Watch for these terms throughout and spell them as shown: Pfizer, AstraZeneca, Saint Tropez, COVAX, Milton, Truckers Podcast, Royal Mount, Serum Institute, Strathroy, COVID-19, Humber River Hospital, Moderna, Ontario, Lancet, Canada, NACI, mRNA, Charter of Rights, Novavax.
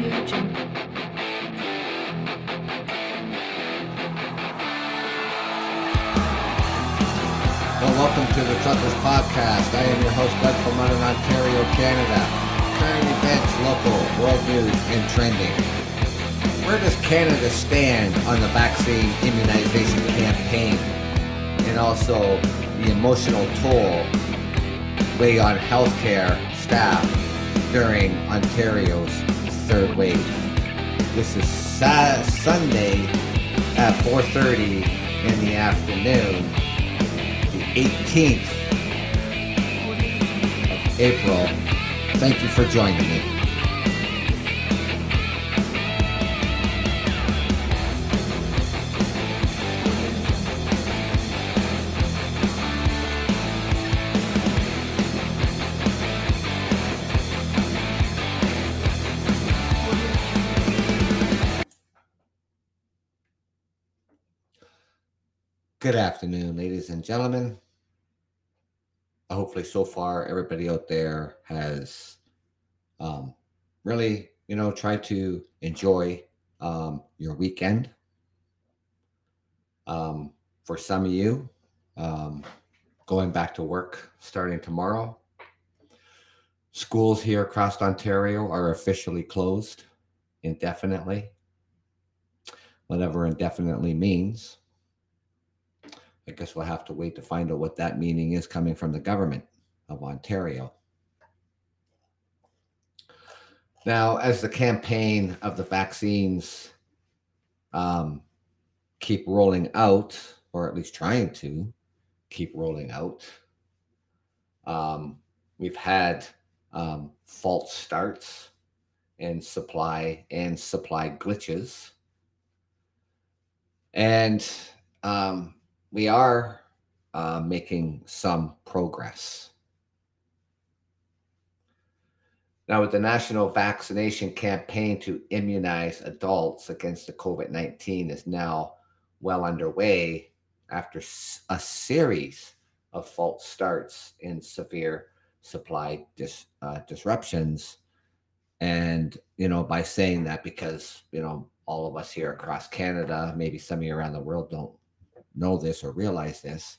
Audio Jungle. Well, welcome to the Truckers Podcast. I am your host, Bud, from London, Ontario, Canada. Current events, local, world news, and trending. Where does Canada stand on the vaccine immunization campaign? And also the emotional toll weigh on healthcare staff during Ontario's third wave. This is Sunday at 4:30 in the afternoon, the 18th of April. Thank you for joining me. Good afternoon, ladies and gentlemen. Hopefully so far everybody out there has really, tried to enjoy your weekend. For some of you, going back to work starting tomorrow. Schools here across Ontario are officially closed indefinitely, whatever indefinitely means. I guess we'll have to wait to find out what that meaning is coming from the government of Ontario. Now, as the campaign of the vaccines keep rolling out, or at least trying to keep rolling out, we've had false starts and supply glitches. And we are making some progress. Now, with the national vaccination campaign to immunize adults against the COVID-19 is now well underway after a series of false starts and severe supply disruptions. And, by saying that because, all of us here across Canada, maybe some of you around the world don't know this or realize this,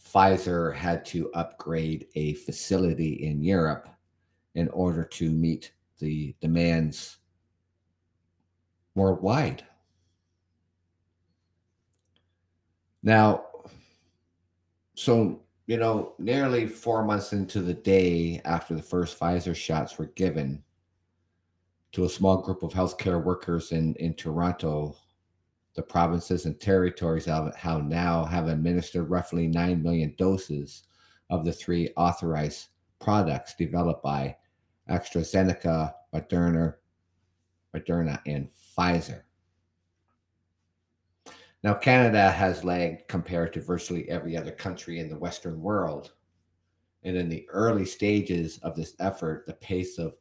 Pfizer had to upgrade a facility in Europe in order to meet the demands worldwide. Now, so, nearly 4 months into the day after the first Pfizer shots were given to a small group of healthcare workers in Toronto, the provinces and territories how now have administered roughly 9 million doses of the three authorized products developed by AstraZeneca, Moderna, and Pfizer. Now, Canada has lagged compared to virtually every other country in the Western world. And in the early stages of this effort, the pace of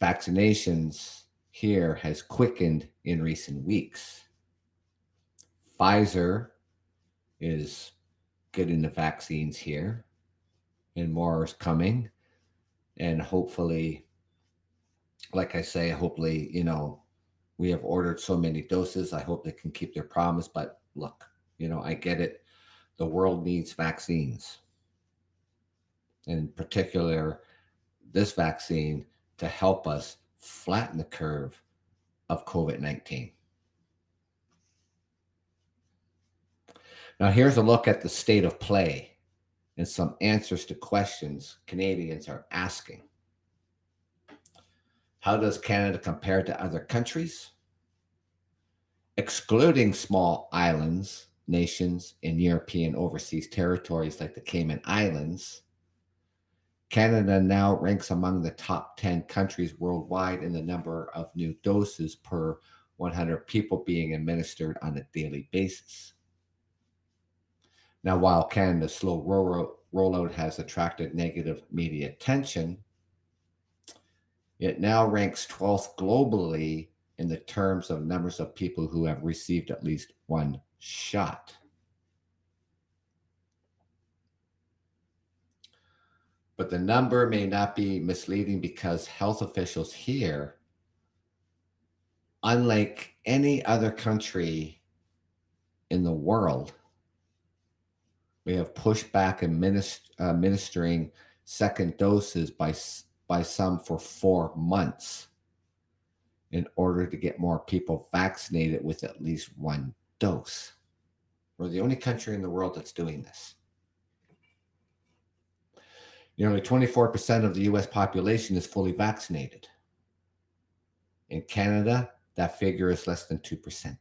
vaccinations here has quickened in recent weeks. Pfizer is getting the vaccines here, and more is coming. And hopefully, like I say, we have ordered so many doses. I hope they can keep their promise. But look, I get it. The world needs vaccines. In particular, this vaccine to help us flatten the curve of COVID-19. Now, here's a look at the state of play and some answers to questions Canadians are asking. How does Canada compare to other countries? Excluding small islands, nations, and European overseas territories like the Cayman Islands, Canada now ranks among the top 10 countries worldwide in the number of new doses per 100 people being administered on a daily basis. Now, while Canada's slow rollout has attracted negative media attention, it now ranks 12th globally in the terms of numbers of people who have received at least one shot. But the number may not be misleading because health officials here, unlike any other country in the world, we have pushed back and administering second doses by some for 4 months in order to get more people vaccinated with at least one dose. We're the only country in the world that's doing this. Nearly 24% of the U.S. population is fully vaccinated. In Canada, that figure is less than 2%.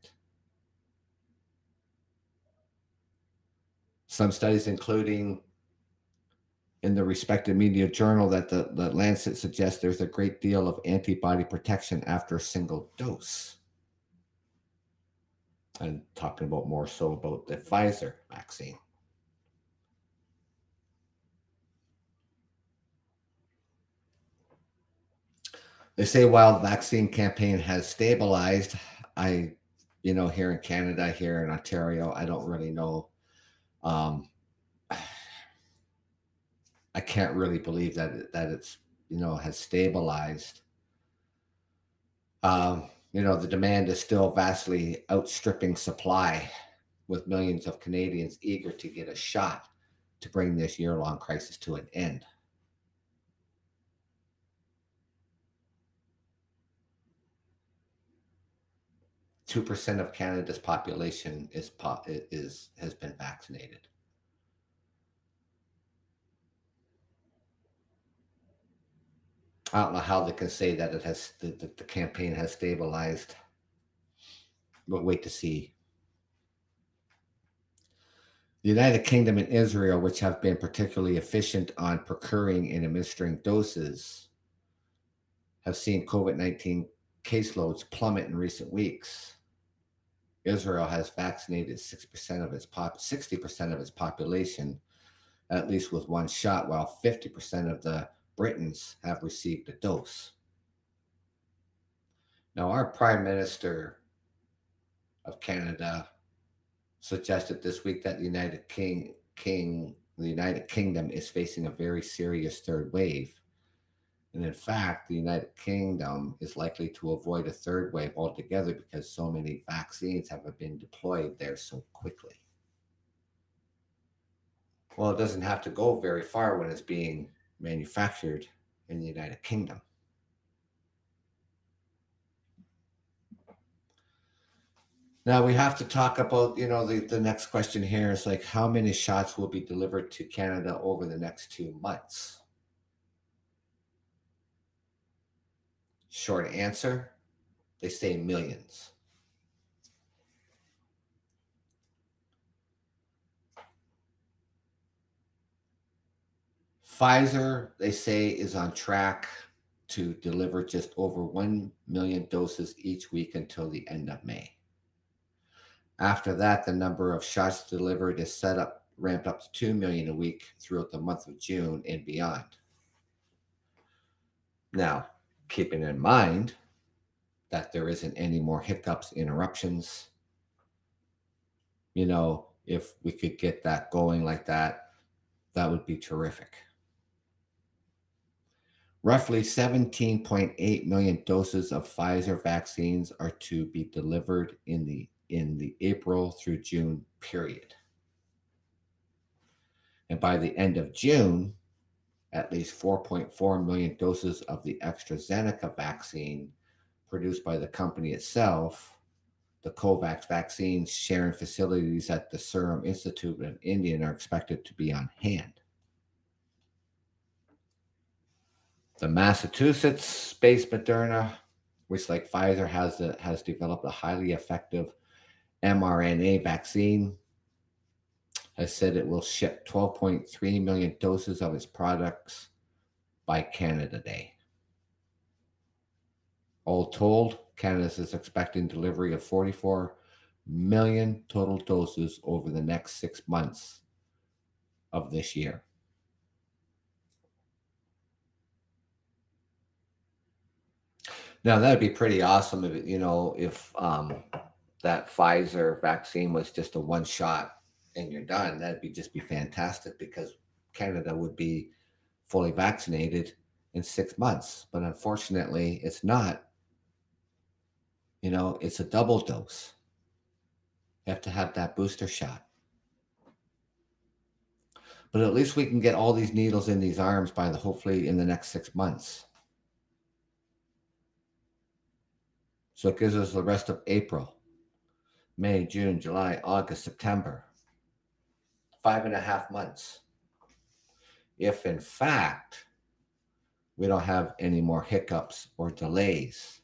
Some studies, including in the respected media journal, that the Lancet suggests there's a great deal of antibody protection after a single dose. I'm talking about more so about the Pfizer vaccine. They say while the vaccine campaign has stabilized, here in Canada, here in Ontario, I don't really know. I can't really believe that it's, has stabilized. The demand is still vastly outstripping supply, with millions of Canadians eager to get a shot to bring this year-long crisis to an end. Two 2% of Canada's population has been vaccinated. I don't know how they can say that it has the campaign has stabilized. We'll wait to see. The United Kingdom and Israel, which have been particularly efficient on procuring and administering doses, have seen COVID-19 caseloads plummet in recent weeks. Israel has vaccinated 60% of its population, at least with one shot, while 50% of the Britons have received a dose. Now, our Prime Minister of Canada suggested this week that the United Kingdom is facing a very serious third wave. And in fact, the United Kingdom is likely to avoid a third wave altogether because so many vaccines have been deployed there so quickly. Well, it doesn't have to go very far when it's being manufactured in the United Kingdom. Now we have to talk about, the next question here is like, how many shots will be delivered to Canada over the next 2 months? Short answer, they say millions. Pfizer, they say, is on track to deliver just over 1 million doses each week until the end of May. After that, the number of shots delivered is ramped up to 2 million a week throughout the month of June and beyond. Now, keeping in mind that there isn't any more hiccups, interruptions. If we could get that going like that, that would be terrific. Roughly 17.8 million doses of Pfizer vaccines are to be delivered in the April through June period. And by the end of June, at least 4.4 million doses of the AstraZeneca vaccine produced by the company itself, the COVAX vaccine sharing facilities at the Serum Institute in India are expected to be on hand. The Massachusetts-based Moderna, which like Pfizer has developed a highly effective mRNA vaccine, has said it will ship 12.3 million doses of its products by Canada Day. All told, Canada is expecting delivery of 44 million total doses over the next 6 months of this year. Now, that'd be pretty awesome if that Pfizer vaccine was just a one shot and you're done. That'd be fantastic because Canada would be fully vaccinated in 6 months. But unfortunately, it's not. You know, it's a double dose. You have to have that booster shot. But at least we can get all these needles in these arms by the hopefully in the next 6 months. So it gives us the rest of April, May, June, July, August, September. 5.5 months. If in fact, we don't have any more hiccups or delays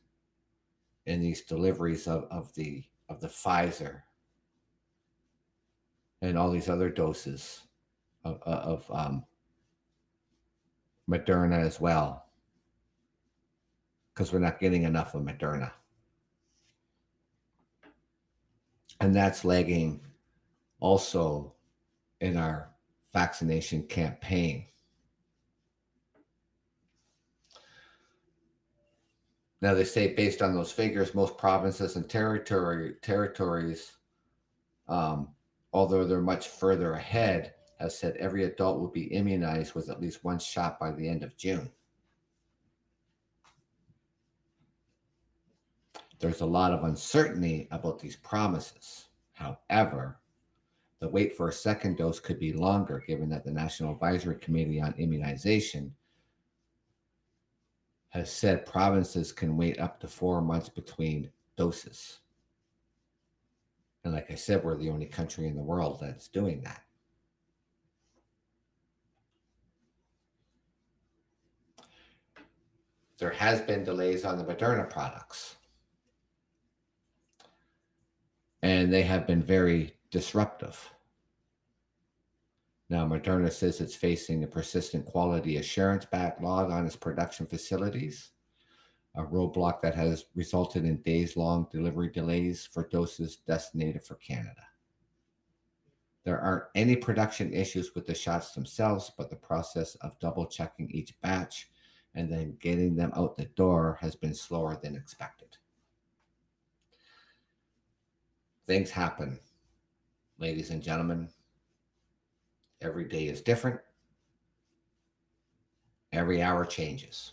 in these deliveries of the Pfizer and all these other doses of Moderna as well, because we're not getting enough of Moderna. And that's lagging also in our vaccination campaign. Now they say based on those figures, most provinces and territories, although they're much further ahead, has said every adult will be immunized with at least one shot by the end of June. There's a lot of uncertainty about these promises. However, the wait for a second dose could be longer, given that the National Advisory Committee on Immunization has said provinces can wait up to 4 months between doses. And like I said, we're the only country in the world that's doing that. There has been delays on the Moderna products. And they have been very disruptive. Now, Moderna says it's facing a persistent quality assurance backlog on its production facilities, a roadblock that has resulted in days-long delivery delays for doses destined for Canada. There aren't any production issues with the shots themselves, but the process of double-checking each batch and then getting them out the door has been slower than expected. Things happen, ladies and gentlemen. Every day is different. Every hour changes.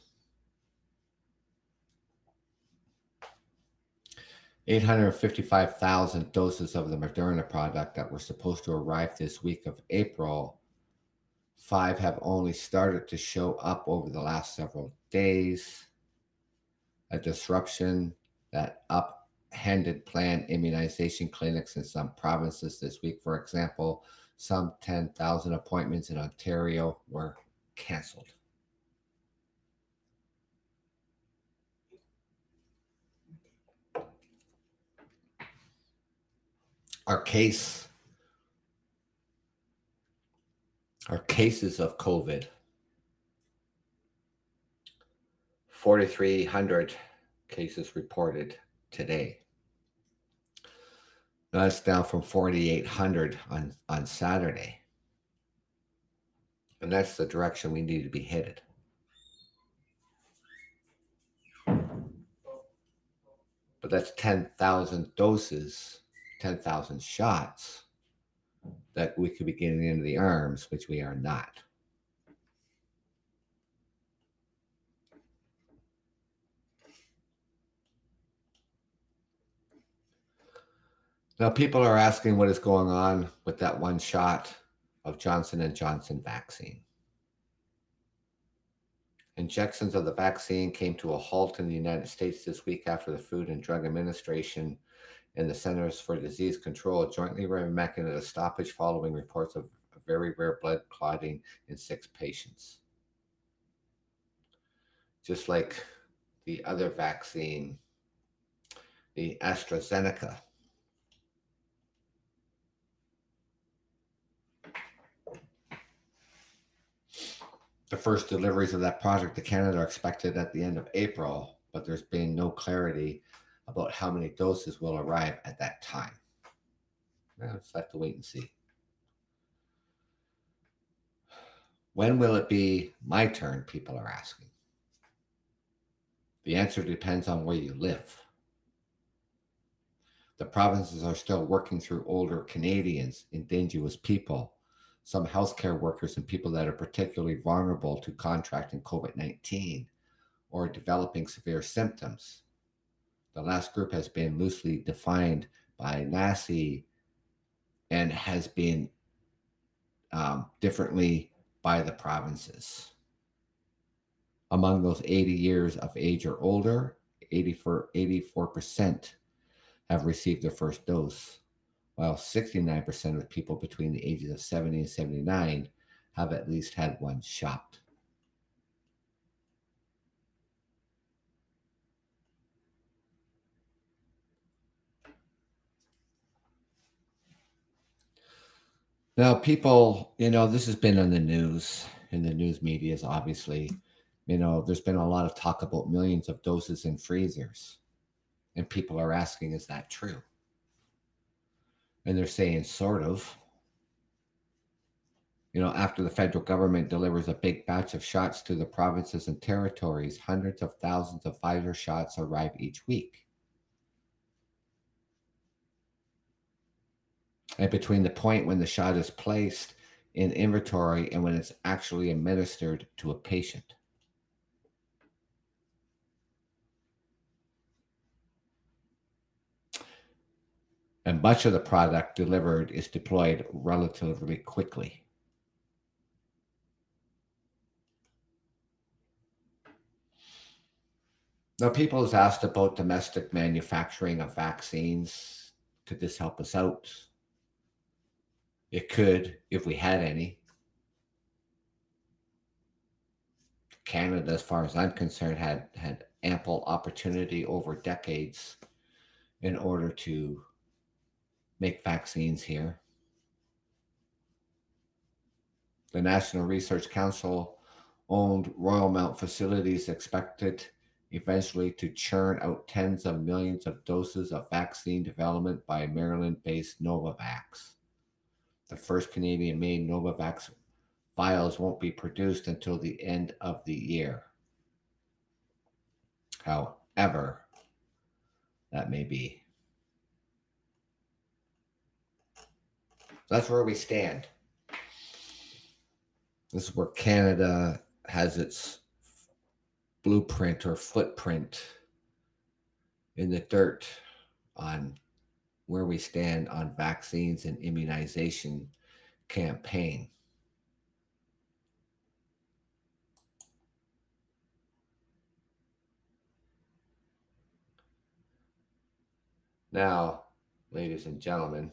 855,000 doses of the Moderna product that were supposed to arrive this week of April 5 have only started to show up over the last several days, a disruption that upended planned immunization clinics in some provinces this week. For example, some 10,000 appointments in Ontario were canceled. Our cases of COVID, 4,300 cases reported today. That's down from 4,800 on Saturday. And that's the direction we need to be headed. But that's 10,000 doses, 10,000 shots that we could be getting into the arms, which we are not. Now, people are asking what is going on with that one shot of Johnson & Johnson vaccine. Injections of the vaccine came to a halt in the United States this week after the Food and Drug Administration and the Centers for Disease Control jointly recommended a stoppage following reports of very rare blood clotting in 6 patients. Just like the other vaccine, the AstraZeneca, the first deliveries of that product to Canada are expected at the end of April, but there's been no clarity about how many doses will arrive at that time. We'll just have to wait and see. When will it be my turn, people are asking. The answer depends on where you live. The provinces are still working through older Canadians, indigenous people, some healthcare workers and people that are particularly vulnerable to contracting COVID-19 or developing severe symptoms. The last group has been loosely defined by NACI and has been differently by the provinces. Among those 80 years of age or older, 84% have received their first dose, while 69% of people between the ages of 70 and 79 have at least had one shot. Now, people, this has been on the news, and the news media is obviously, there's been a lot of talk about millions of doses in freezers. And people are asking, is that true? And they're saying, sort of. After the federal government delivers a big batch of shots to the provinces and territories, hundreds of thousands of Pfizer shots arrive each week. And between the point when the shot is placed in inventory and when it's actually administered to a patient. And much of the product delivered is deployed relatively quickly. Now, people have asked about domestic manufacturing of vaccines. Could this help us out? It could, if we had any. Canada, as far as I'm concerned, had ample opportunity over decades in order to make vaccines here. The National Research Council owned Royal Mount facilities expected eventually to churn out tens of millions of doses of vaccine development by Maryland-based Novavax. The first Canadian-made Novavax vials won't be produced until the end of the year. However, that may be. That's where we stand. This is where Canada has its blueprint or footprint in the dirt on where we stand on vaccines and immunization campaign. Now, ladies and gentlemen,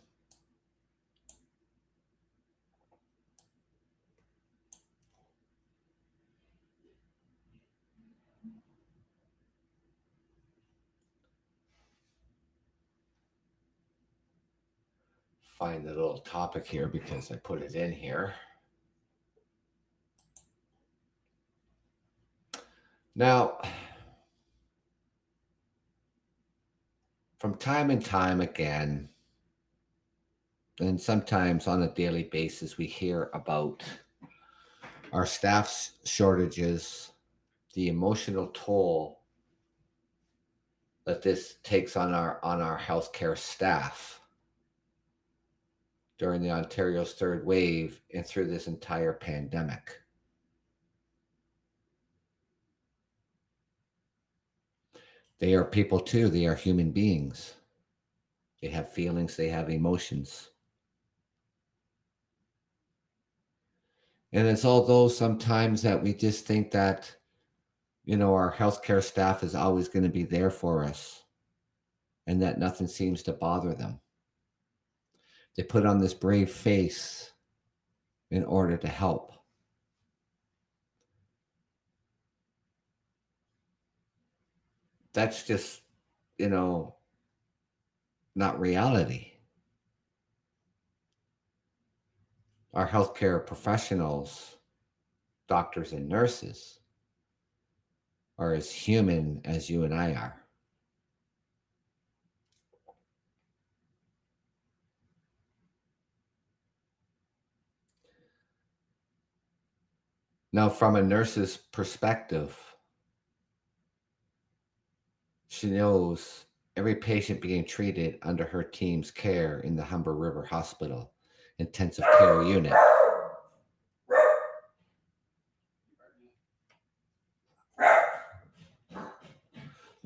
find the little topic here because I put it in here. Now, from time and time again, and sometimes on a daily basis, we hear about our staff's shortages, the emotional toll that this takes on our healthcare staff during the Ontario's third wave and through this entire pandemic. They are people too, they are human beings. They have feelings, they have emotions. And it's although sometimes that we just think that, our healthcare staff is always going to be there for us and that nothing seems to bother them. They put on this brave face in order to help. That's just, not reality. Our healthcare professionals, doctors and nurses, are as human as you and I are. Now, from a nurse's perspective, she knows every patient being treated under her team's care in the Humber River Hospital Intensive Care Unit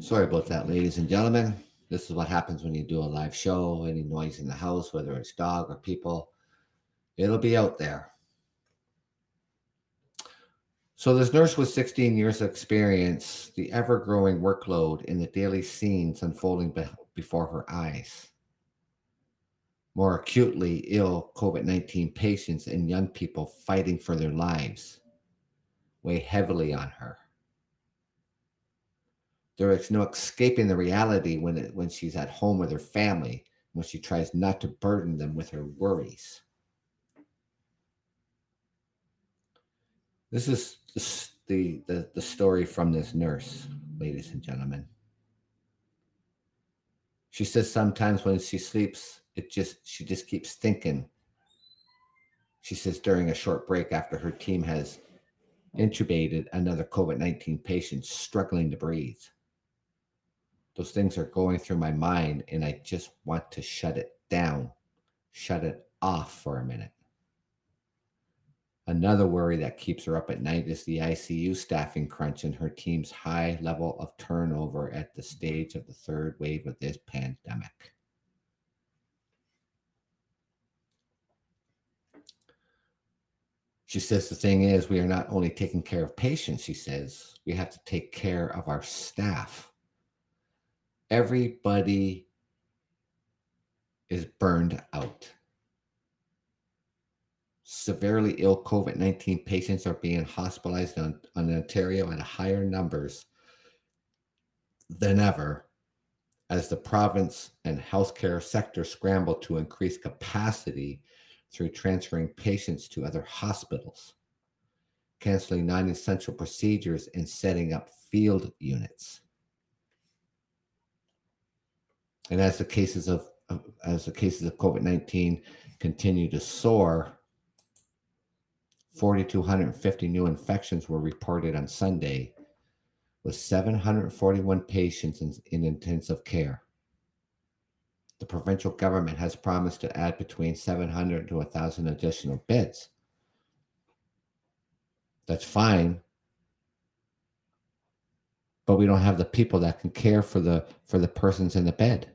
Sorry about that, ladies and gentlemen. This is what happens when you do a live show. Any noise in the house, whether it's dog or people, it'll be out there. So this nurse with 16 years of experience, the ever-growing workload and the daily scenes unfolding before her eyes. More acutely ill COVID-19 patients and young people fighting for their lives weigh heavily on her. There is no escaping the reality when she's at home with her family, when she tries not to burden them with her worries. This is the story from this nurse, ladies and gentlemen. She says sometimes when she sleeps, she just keeps thinking. She says during a short break after her team has intubated another COVID-19 patient struggling to breathe. Those things are going through my mind, and I just want to shut it down, shut it off for a minute. Another worry that keeps her up at night is the ICU staffing crunch and her team's high level of turnover at the stage of the third wave of this pandemic. She says the thing is, we are not only taking care of patients, she says, we have to take care of our staff. Everybody is burned out. Severely ill COVID-19 patients are being hospitalized on Ontario at higher numbers than ever as the province and healthcare sector scramble to increase capacity through transferring patients to other hospitals, canceling non-essential procedures, and setting up field units. And as the cases of COVID-19 continue to soar, 4,250 new infections were reported on Sunday, with 741 patients in intensive care. The provincial government has promised to add between 700 to 1,000 additional beds. That's fine, but we don't have the people that can care for the persons in the bed.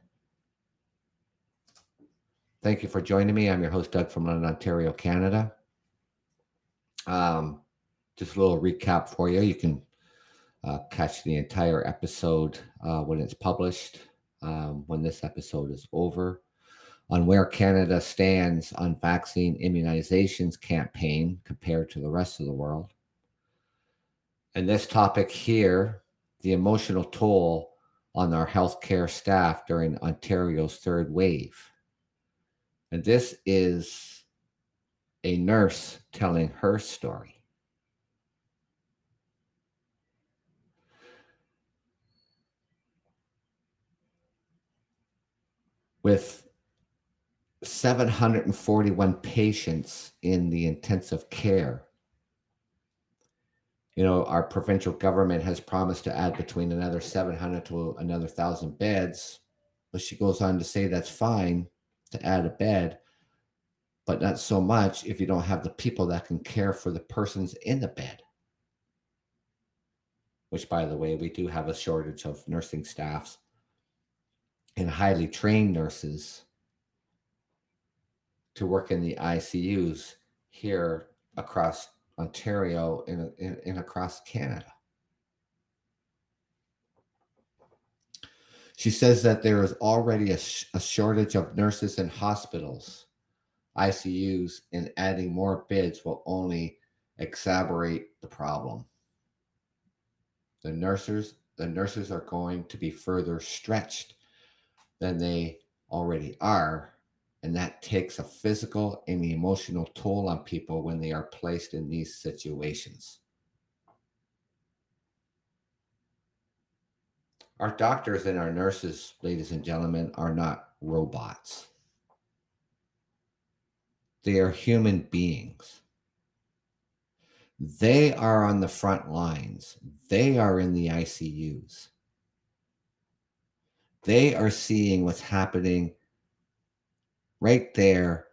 Thank you for joining me. I'm your host, Doug, from London, Ontario, Canada. Just a little recap for you. You can catch the entire episode when it's published, when this episode is over, on where Canada stands on vaccine immunizations campaign compared to the rest of the world. And this topic here, the emotional toll on our healthcare staff during Ontario's third wave. And this is a nurse telling her story. With 741 patients in the intensive care, you know, our provincial government has promised to add between another 700 to another 1,000 beds, but she goes on to say that's fine to add a bed, but not so much if you don't have the people that can care for the persons in the bed. Which, by the way, we do have a shortage of nursing staffs and highly trained nurses to work in the ICUs here across Ontario and across Canada. She says that there is already a shortage of nurses in hospitals, ICUs, and adding more beds will only exacerbate the problem. The nurses are going to be further stretched than they already are, and that takes a physical and emotional toll on people when they are placed in these situations. Our doctors and our nurses, ladies and gentlemen, are not robots. They are human beings. They are on the front lines. They are in the ICUs. They are seeing what's happening right there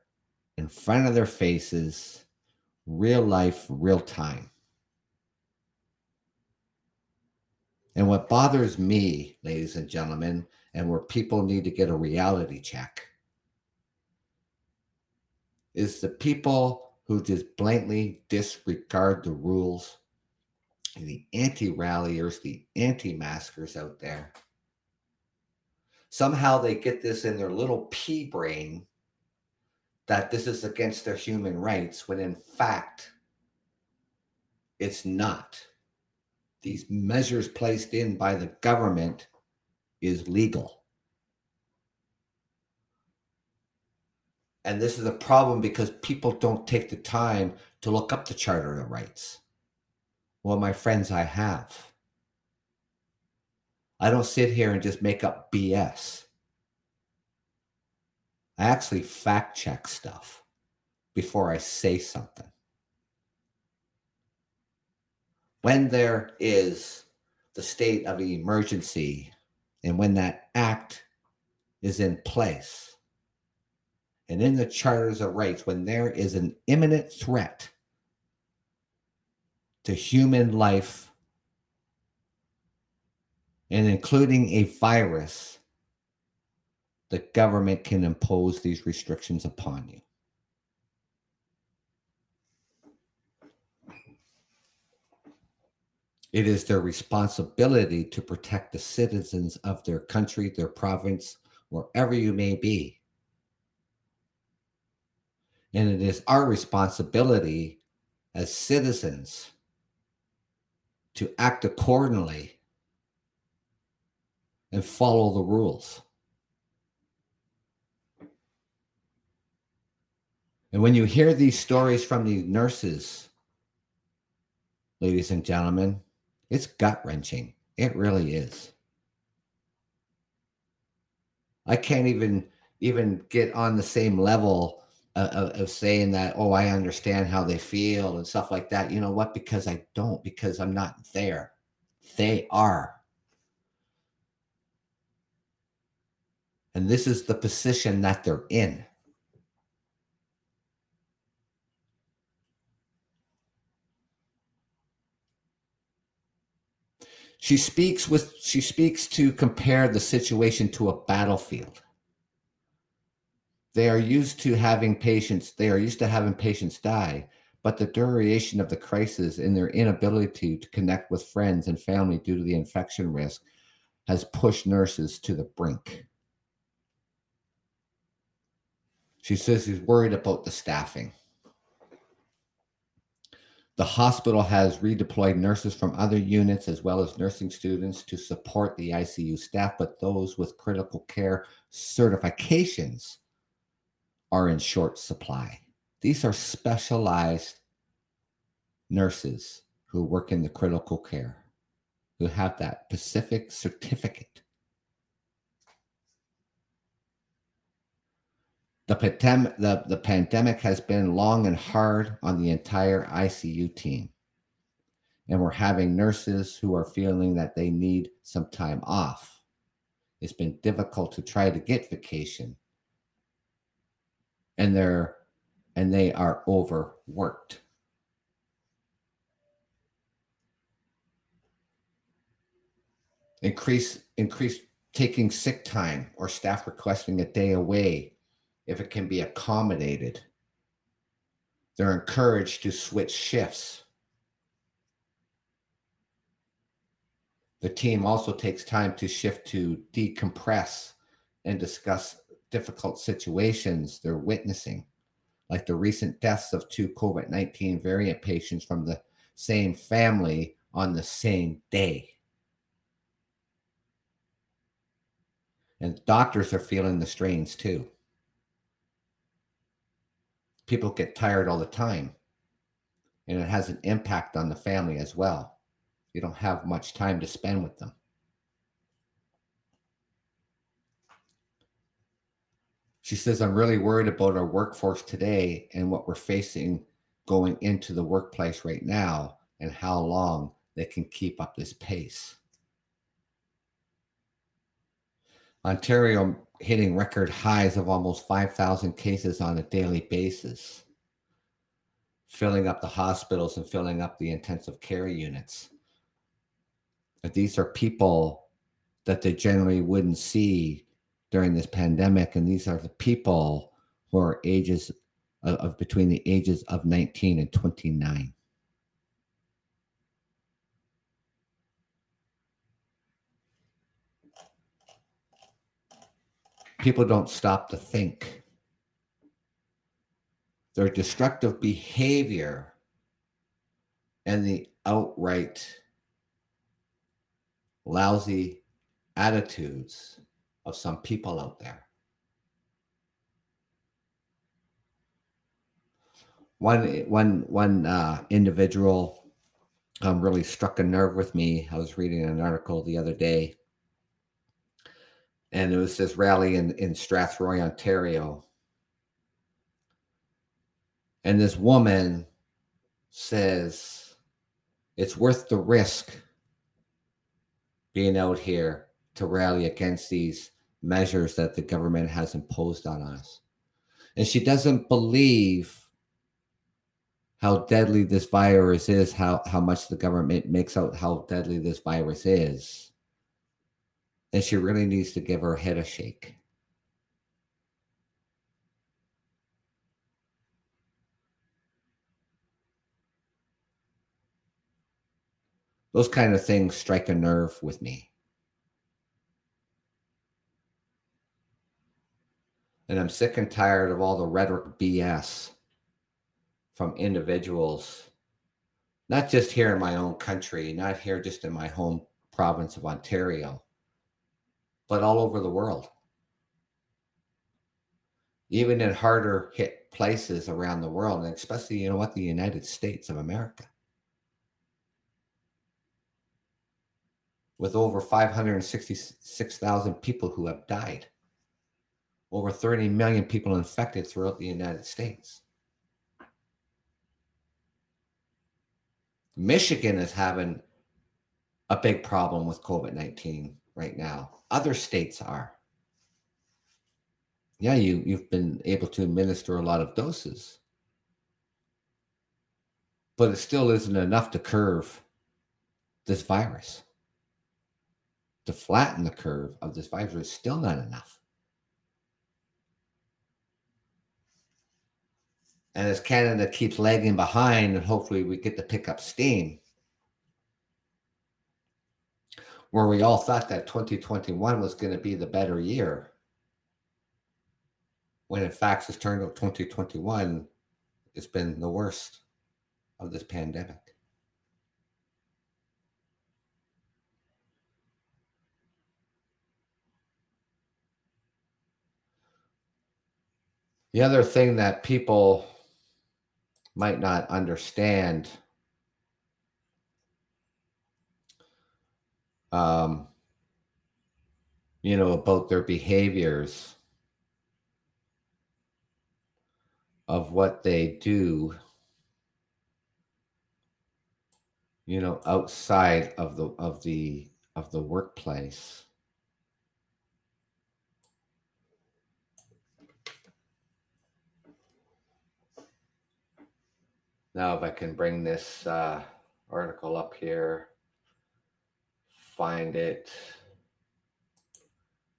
in front of their faces, real life, real time. And what bothers me, ladies and gentlemen, and where people need to get a reality check, is the people who just blatantly disregard the rules, the anti-ralliers, the anti-maskers out there. Somehow they get this in their little pea brain that this is against their human rights, when in fact, it's not. These measures placed in by the government is legal. And this is a problem because people don't take the time to look up the Charter of Rights. Well, my friends, I have. I don't sit here and just make up BS. I actually fact check stuff before I say something. When there is the state of emergency and when that act is in place, and in the Charters of Rights, when there is an imminent threat to human life, and including a virus, the government can impose these restrictions upon you. It is their responsibility to protect the citizens of their country, their province, wherever you may be. And it is our responsibility as citizens to act accordingly and follow the rules. And when you hear these stories from these nurses, ladies and gentlemen, it's gut-wrenching. It really is. I can't even get on the same level of saying that, oh, I understand how they feel and stuff like that. You know what? Because I don't, because I'm not there. They are. And this is the position that they're in. She speaks to compare the situation to a battlefield. They are used to having patients. They are used to having patients die, but the duration of the crisis and their inability to connect with friends and family due to the infection risk has pushed nurses to the brink. She says she's worried about the staffing. The hospital has redeployed nurses from other units as well as nursing students to support the ICU staff, but those with critical care certifications are in short supply. These are specialized nurses who work in the critical care, who have that specific certificate. The pandemic has been long and hard on the entire ICU team. And we're having nurses who are feeling that they need some time off. It's been difficult to try to get vacation. And they are overworked. Increase taking sick time or staff requesting a day away if it can be accommodated. They're encouraged to switch shifts. The team also takes time to shift to decompress and discuss difficult situations they're witnessing, like the recent deaths of 2 COVID-19 variant patients from the same family on the same day. And doctors are feeling the strains too. People get tired all the time, and it has an impact on the family as well. You don't have much time to spend with them. She says, I'm really worried about our workforce today and what we're facing going into the workplace right now and how long they can keep up this pace. Ontario hitting record highs of almost 5,000 cases on a daily basis, filling up the hospitals and filling up the intensive care units. that these are people that they generally wouldn't see during this pandemic. And these are the people who are ages of between the ages of 19 and 29. People don't stop to think. Their destructive behavior and the outright lousy attitudes of some people out there. One individual really struck a nerve with me. I was reading an article the other day, and it was this rally in Strathroy, Ontario. And this woman says, it's worth the risk being out here to rally against these measures that the government has imposed on us. And she doesn't believe how deadly this virus is, how much the government makes out how deadly this virus is. And she really needs to give her head a shake. Those kind of things strike a nerve with me. And I'm sick and tired of all the rhetoric BS from individuals, not just here in my own country, not here just in my home province of Ontario, but all over the world. Even in harder hit places around the world, and especially, the United States of America. With over 566,000 people who have died, over 30 million people infected throughout the United States. Michigan is having a big problem with COVID-19 right now. Other states are. Yeah, you've been able to administer a lot of doses, but it still isn't enough to curve this virus. To flatten the curve of this virus is still not enough. And as Canada keeps lagging behind, and hopefully we get to pick up steam, where we all thought that 2021 was going to be the better year, when in fact it's turned out 2021 has been the worst of this pandemic. The other thing that people might not understand, about their behaviors of what they do, outside of the workplace. Now, if I can bring this article up here. Find it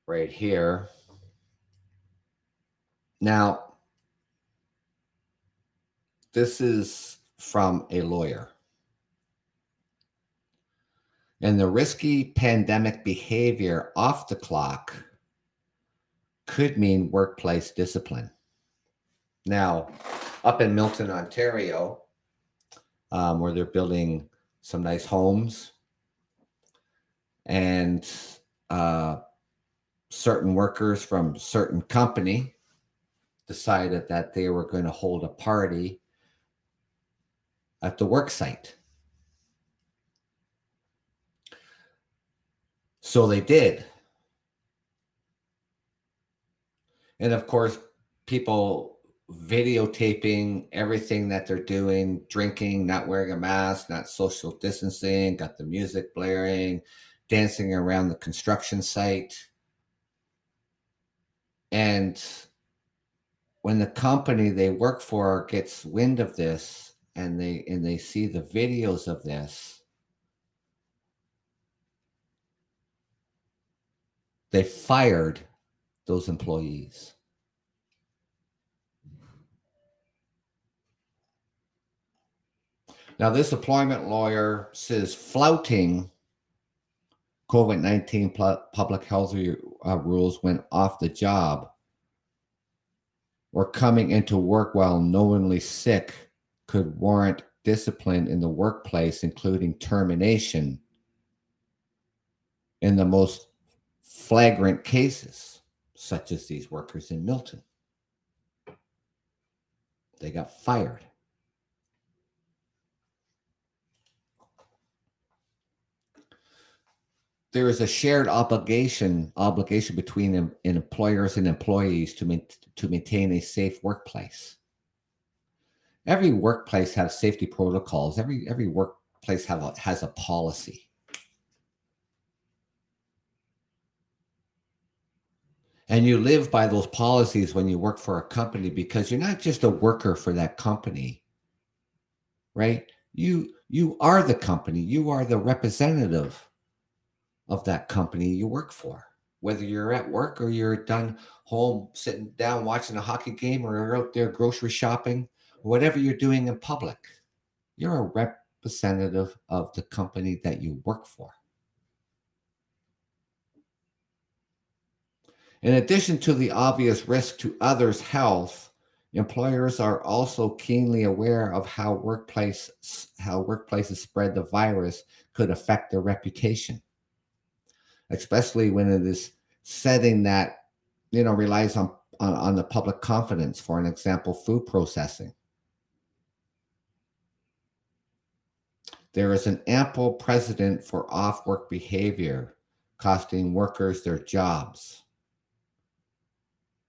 right here. Now, this is from a lawyer. And the risky pandemic behavior off the clock could mean workplace discipline. Now, up in Milton, Ontario, where they're building some nice homes, and certain workers from certain company decided that they were going to hold a party at the work site. So they did. And of course, people videotaping everything that they're doing, drinking, not wearing a mask, not social distancing, got the music blaring, dancing around the construction site. And when the company they work for gets wind of this and they see the videos of this, They fired those employees. Now, this employment lawyer says flouting COVID-19 public health rules when off the job or coming into work while knowingly sick could warrant discipline in the workplace, including termination in the most flagrant cases, such as these workers in Milton. They got fired. There is a shared obligation between employers and employees to maintain a safe workplace. Every workplace has safety protocols. Every workplace has a policy. And you live by those policies when you work for a company, because you're not just a worker for that company, right? You are the company. You are the representative of that company you work for, whether you're at work or you're done home, sitting down, watching a hockey game, or you're out there grocery shopping, whatever you're doing in public, you're a representative of the company that you work for. In addition to the obvious risk to others' health, employers are also keenly aware of how workplaces spread the virus could affect their reputation, especially when it is setting that, relies on the public confidence. For an example, food processing. There is an ample precedent for off-work behavior costing workers their jobs,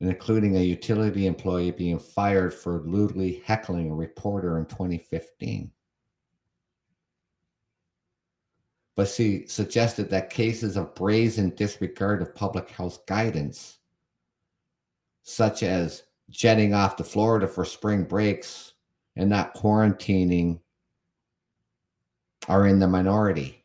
and including a utility employee being fired for lewdly heckling a reporter in 2015. But she suggested that cases of brazen disregard of public health guidance, such as jetting off to Florida for spring breaks and not quarantining, are in the minority.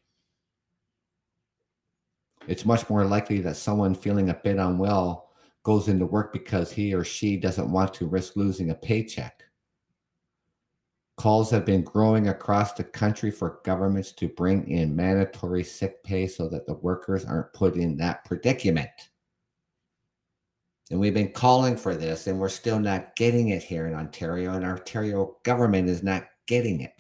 It's much more likely that someone feeling a bit unwell goes into work because he or she doesn't want to risk losing a paycheck. Calls have been growing across the country for governments to bring in mandatory sick pay so that the workers aren't put in that predicament. And we've been calling for this, and we're still not getting it here in Ontario, and our Ontario government is not getting it.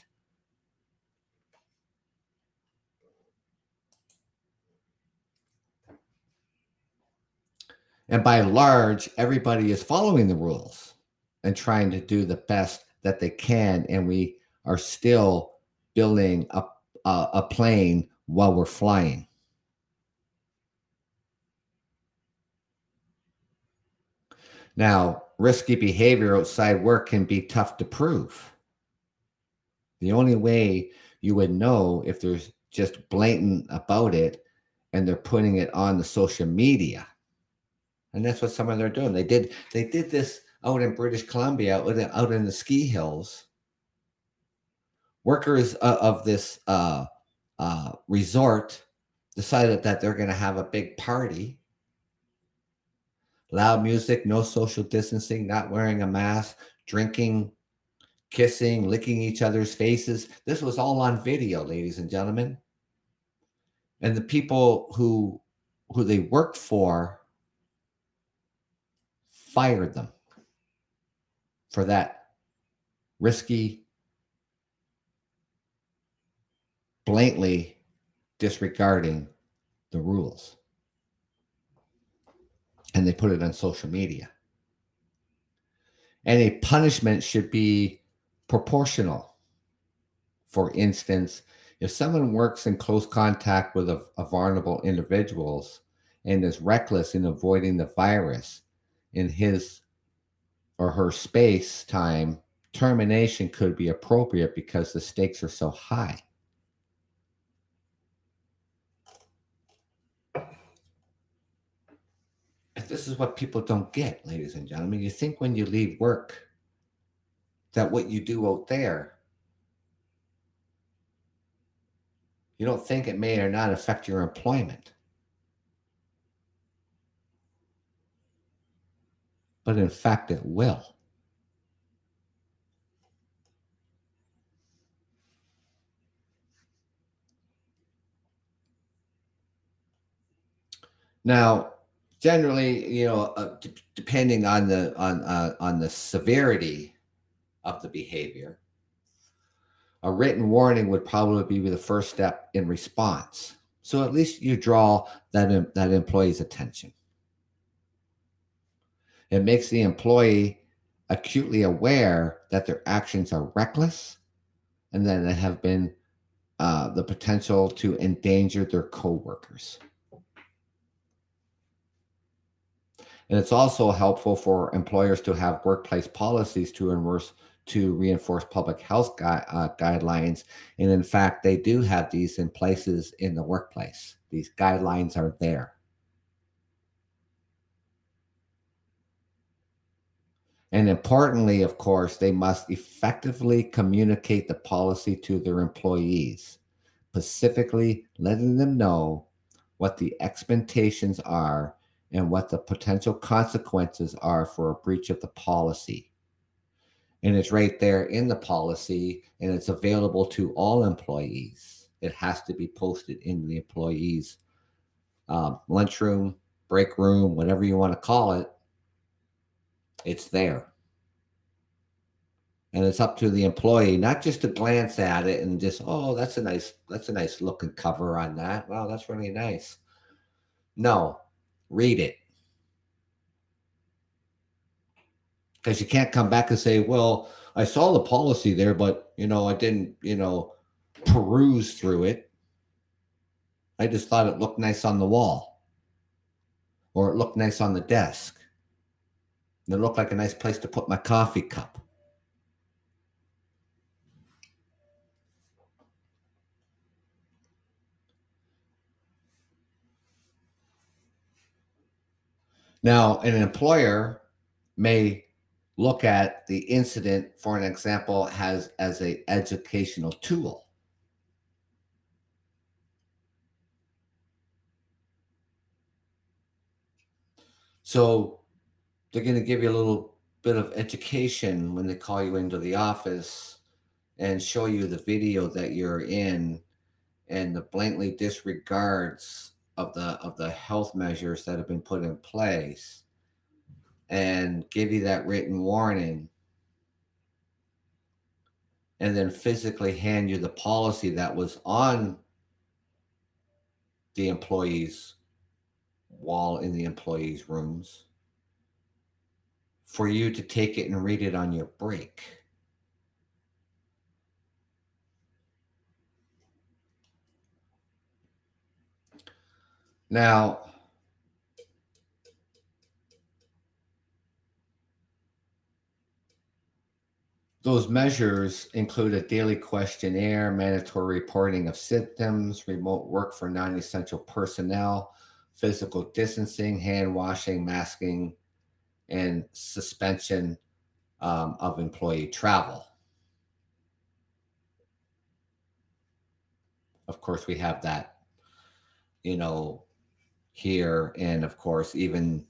And by and large, everybody is following the rules and trying to do the best that they can, and we are still building a plane while we're flying. Now, risky behavior outside work can be tough to prove. The only way you would know if there's just blatant about it and they're putting it on the social media. And that's what some of them are doing. They did this out in British Columbia, out in the ski hills. Workers of this resort decided that they're going to have a big party. Loud music, no social distancing, not wearing a mask, drinking, kissing, licking each other's faces. This was all on video, ladies and gentlemen. And the people who they worked for fired them for that risky, blatantly disregarding the rules. And they put it on social media. Any punishment should be proportional. For instance, if someone works in close contact with a vulnerable individuals and is reckless in avoiding the virus in his or her space time, termination could be appropriate because the stakes are so high. This is what people don't get, ladies and gentlemen. You think when you leave work that what you do out there, you don't think it may or not affect your employment. but in fact it will. Now, generally, you know, depending on the severity of the behavior, a written warning would probably be the first step in response. So at least you draw that employee's attention. It makes the employee acutely aware that their actions are reckless and that they have been the potential to endanger their coworkers. And it's also helpful for employers to have workplace policies to reinforce public health guidelines. And in fact, they do have these in places in the workplace. These guidelines are there. And importantly, of course, they must effectively communicate the policy to their employees, specifically letting them know what the expectations are and what the potential consequences are for a breach of the policy. And it's right there in the policy, and it's available to all employees. It has to be posted in the employees' lunchroom, break room, whatever you want to call it. It's there. And it's up to the employee, not just to glance at it and just, oh, that's a nice looking cover on that. Wow, that's really nice. No. Read it. Because you can't come back and say, well, I saw the policy there, but, you know, I didn't, you know, peruse through it. I just thought it looked nice on the wall. Or it looked nice on the desk. And it looked like a nice place to put my coffee cup. Now, an employer may look at the incident, for an example, as an educational tool. So they're going to give you a little bit of education when they call you into the office and show you the video that you're in and the blatantly disregards of the health measures that have been put in place and give you that written warning and then physically hand you the policy that was on the employee's wall in the employees' rooms for you to take it and read it on your break. Now, those measures include a daily questionnaire, mandatory reporting of symptoms, remote work for non-essential personnel, physical distancing, hand washing, masking, and suspension of employee travel. Of course, we have that, you know, here. And of course, even,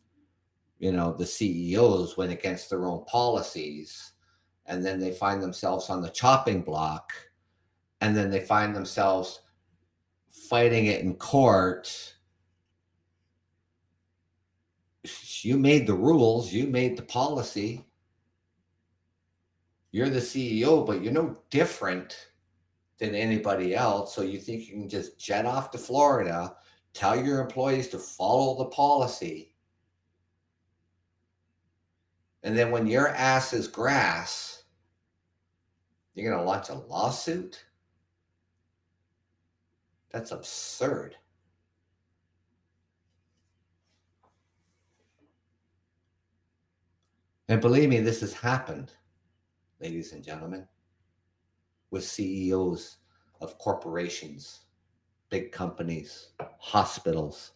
you know, the CEOs went against their own policies and then they find themselves on the chopping block and then they find themselves fighting it in court. You made the rules, you made the policy. You're the CEO, but you're no different than anybody else. So you think you can just jet off to Florida, tell your employees to follow the policy. And then when your ass is grass, you're going to launch a lawsuit? That's absurd. And believe me, this has happened, ladies and gentlemen, with CEOs of corporations, big companies, hospitals,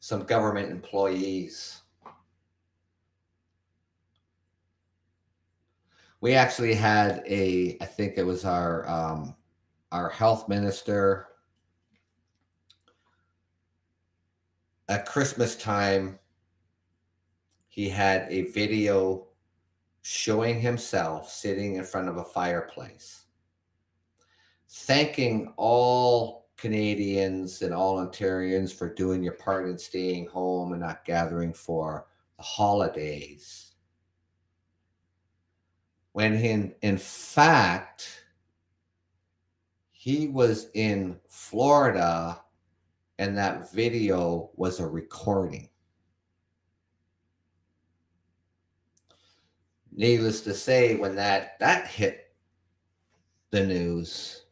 some government employees. We actually had I think it was our health minister at Christmas time he had a video showing himself sitting in front of a fireplace, thanking all Canadians and all Ontarians for doing your part and staying home and not gathering for the holidays. When in fact, he was in Florida and that video was a recording. Needless to say, when that hit the news,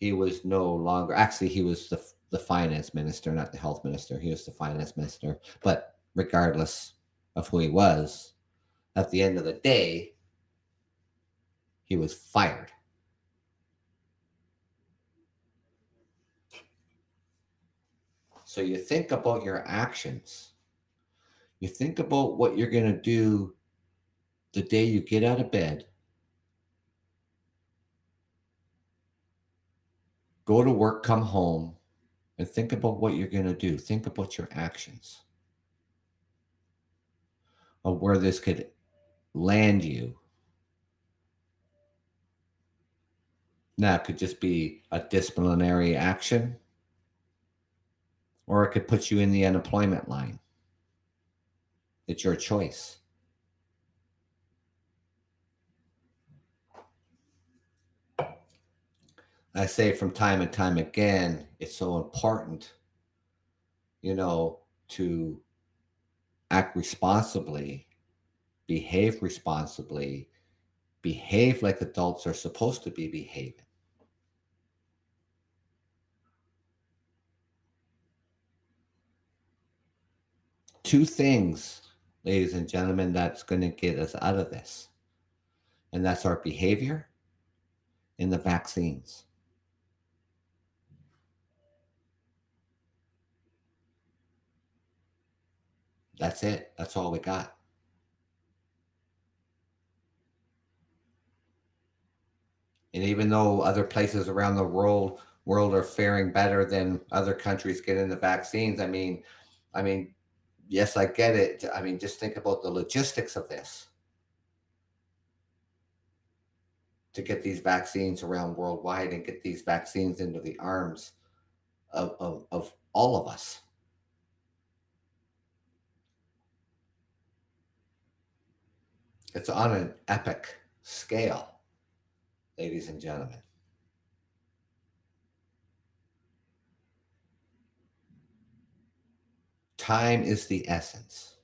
he was no longer, actually, he was the finance minister, not the health minister. He was the finance minister. But regardless of who he was, at the end of the day, he was fired. So you think about your actions. You think about what you're going to do the day you get out of bed. Go to work, come home, and think about what you're going to do. Think about your actions of where this could land you. Now, it could just be a disciplinary action, or it could put you in the unemployment line. It's your choice. I say from time and time again, it's so important, to act responsibly, behave responsibly, behave like adults are supposed to be behaving. Two things, ladies and gentlemen, that's going to get us out of this. And that's our behavior and the vaccines. That's it. That's all we got. And even though other places around the world are faring better than other countries getting the vaccines, I mean, yes, I get it. I mean, just think about the logistics of this to get these vaccines around worldwide and get these vaccines into the arms of all of us. It's on an epic scale, ladies and gentlemen. Time is the essence.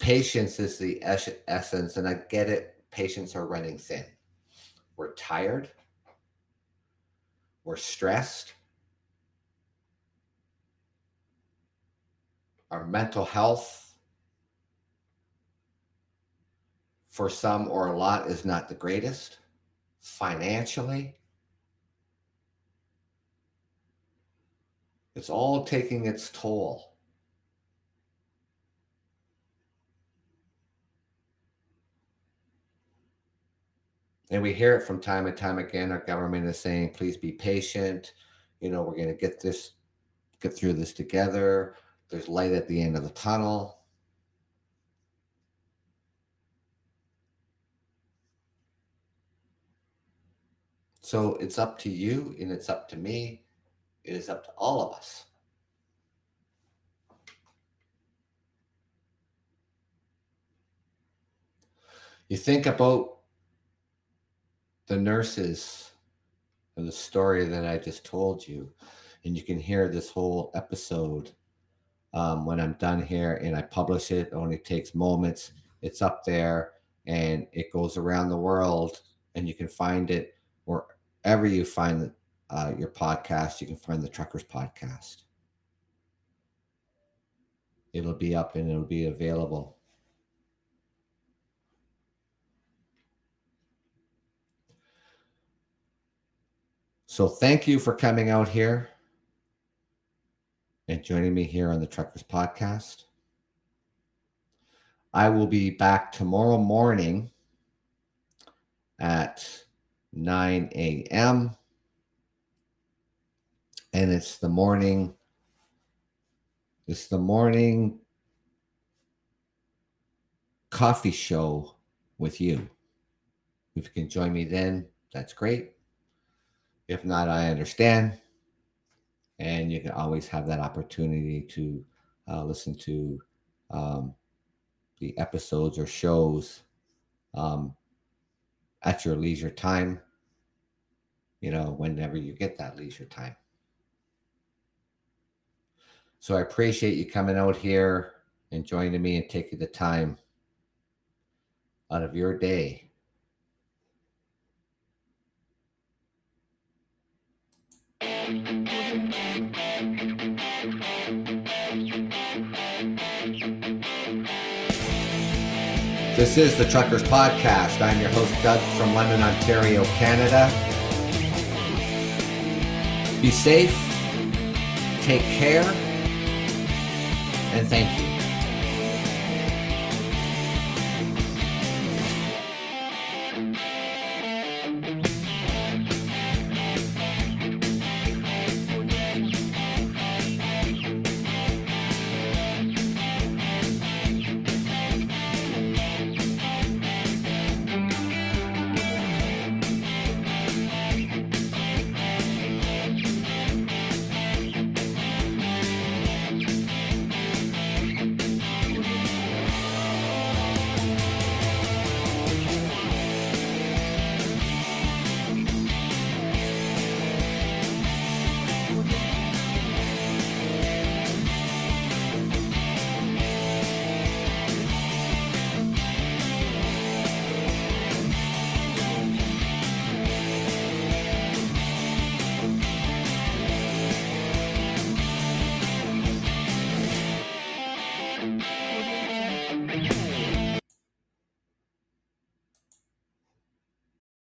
Patience is the essence, and I get it. Patients are running thin. We're tired. We're stressed. Our mental health, for some or a lot, is not the greatest. Financially, it's all taking its toll. And we hear it from time and time again. Our government is saying, please be patient. We're going to get through this together. There's light at the end of the tunnel. So it's up to you and it's up to me. It is up to all of us . You think about the nurses and the story that I just told you, and you can hear this whole episode when I'm done here and I publish it. It only takes moments. It's up there and it goes around the world, and you can find it wherever you find it. Your podcast, you can find the Truckers Podcast. It'll be up and it'll be available. So thank you for coming out here and joining me here on the Truckers Podcast. I will be back tomorrow morning at 9 a.m. And it's the morning It's the morning coffee show with you. If you can join me then, that's great. If not, I understand. And you can always have that opportunity to listen to the episodes or shows at your leisure time, you know, whenever you get that leisure time. So I appreciate you coming out here and joining me and taking the time out of your day. This is the Truckers Podcast. I'm your host, Doug, from London, Ontario, Canada. Be safe, take care, and thank you.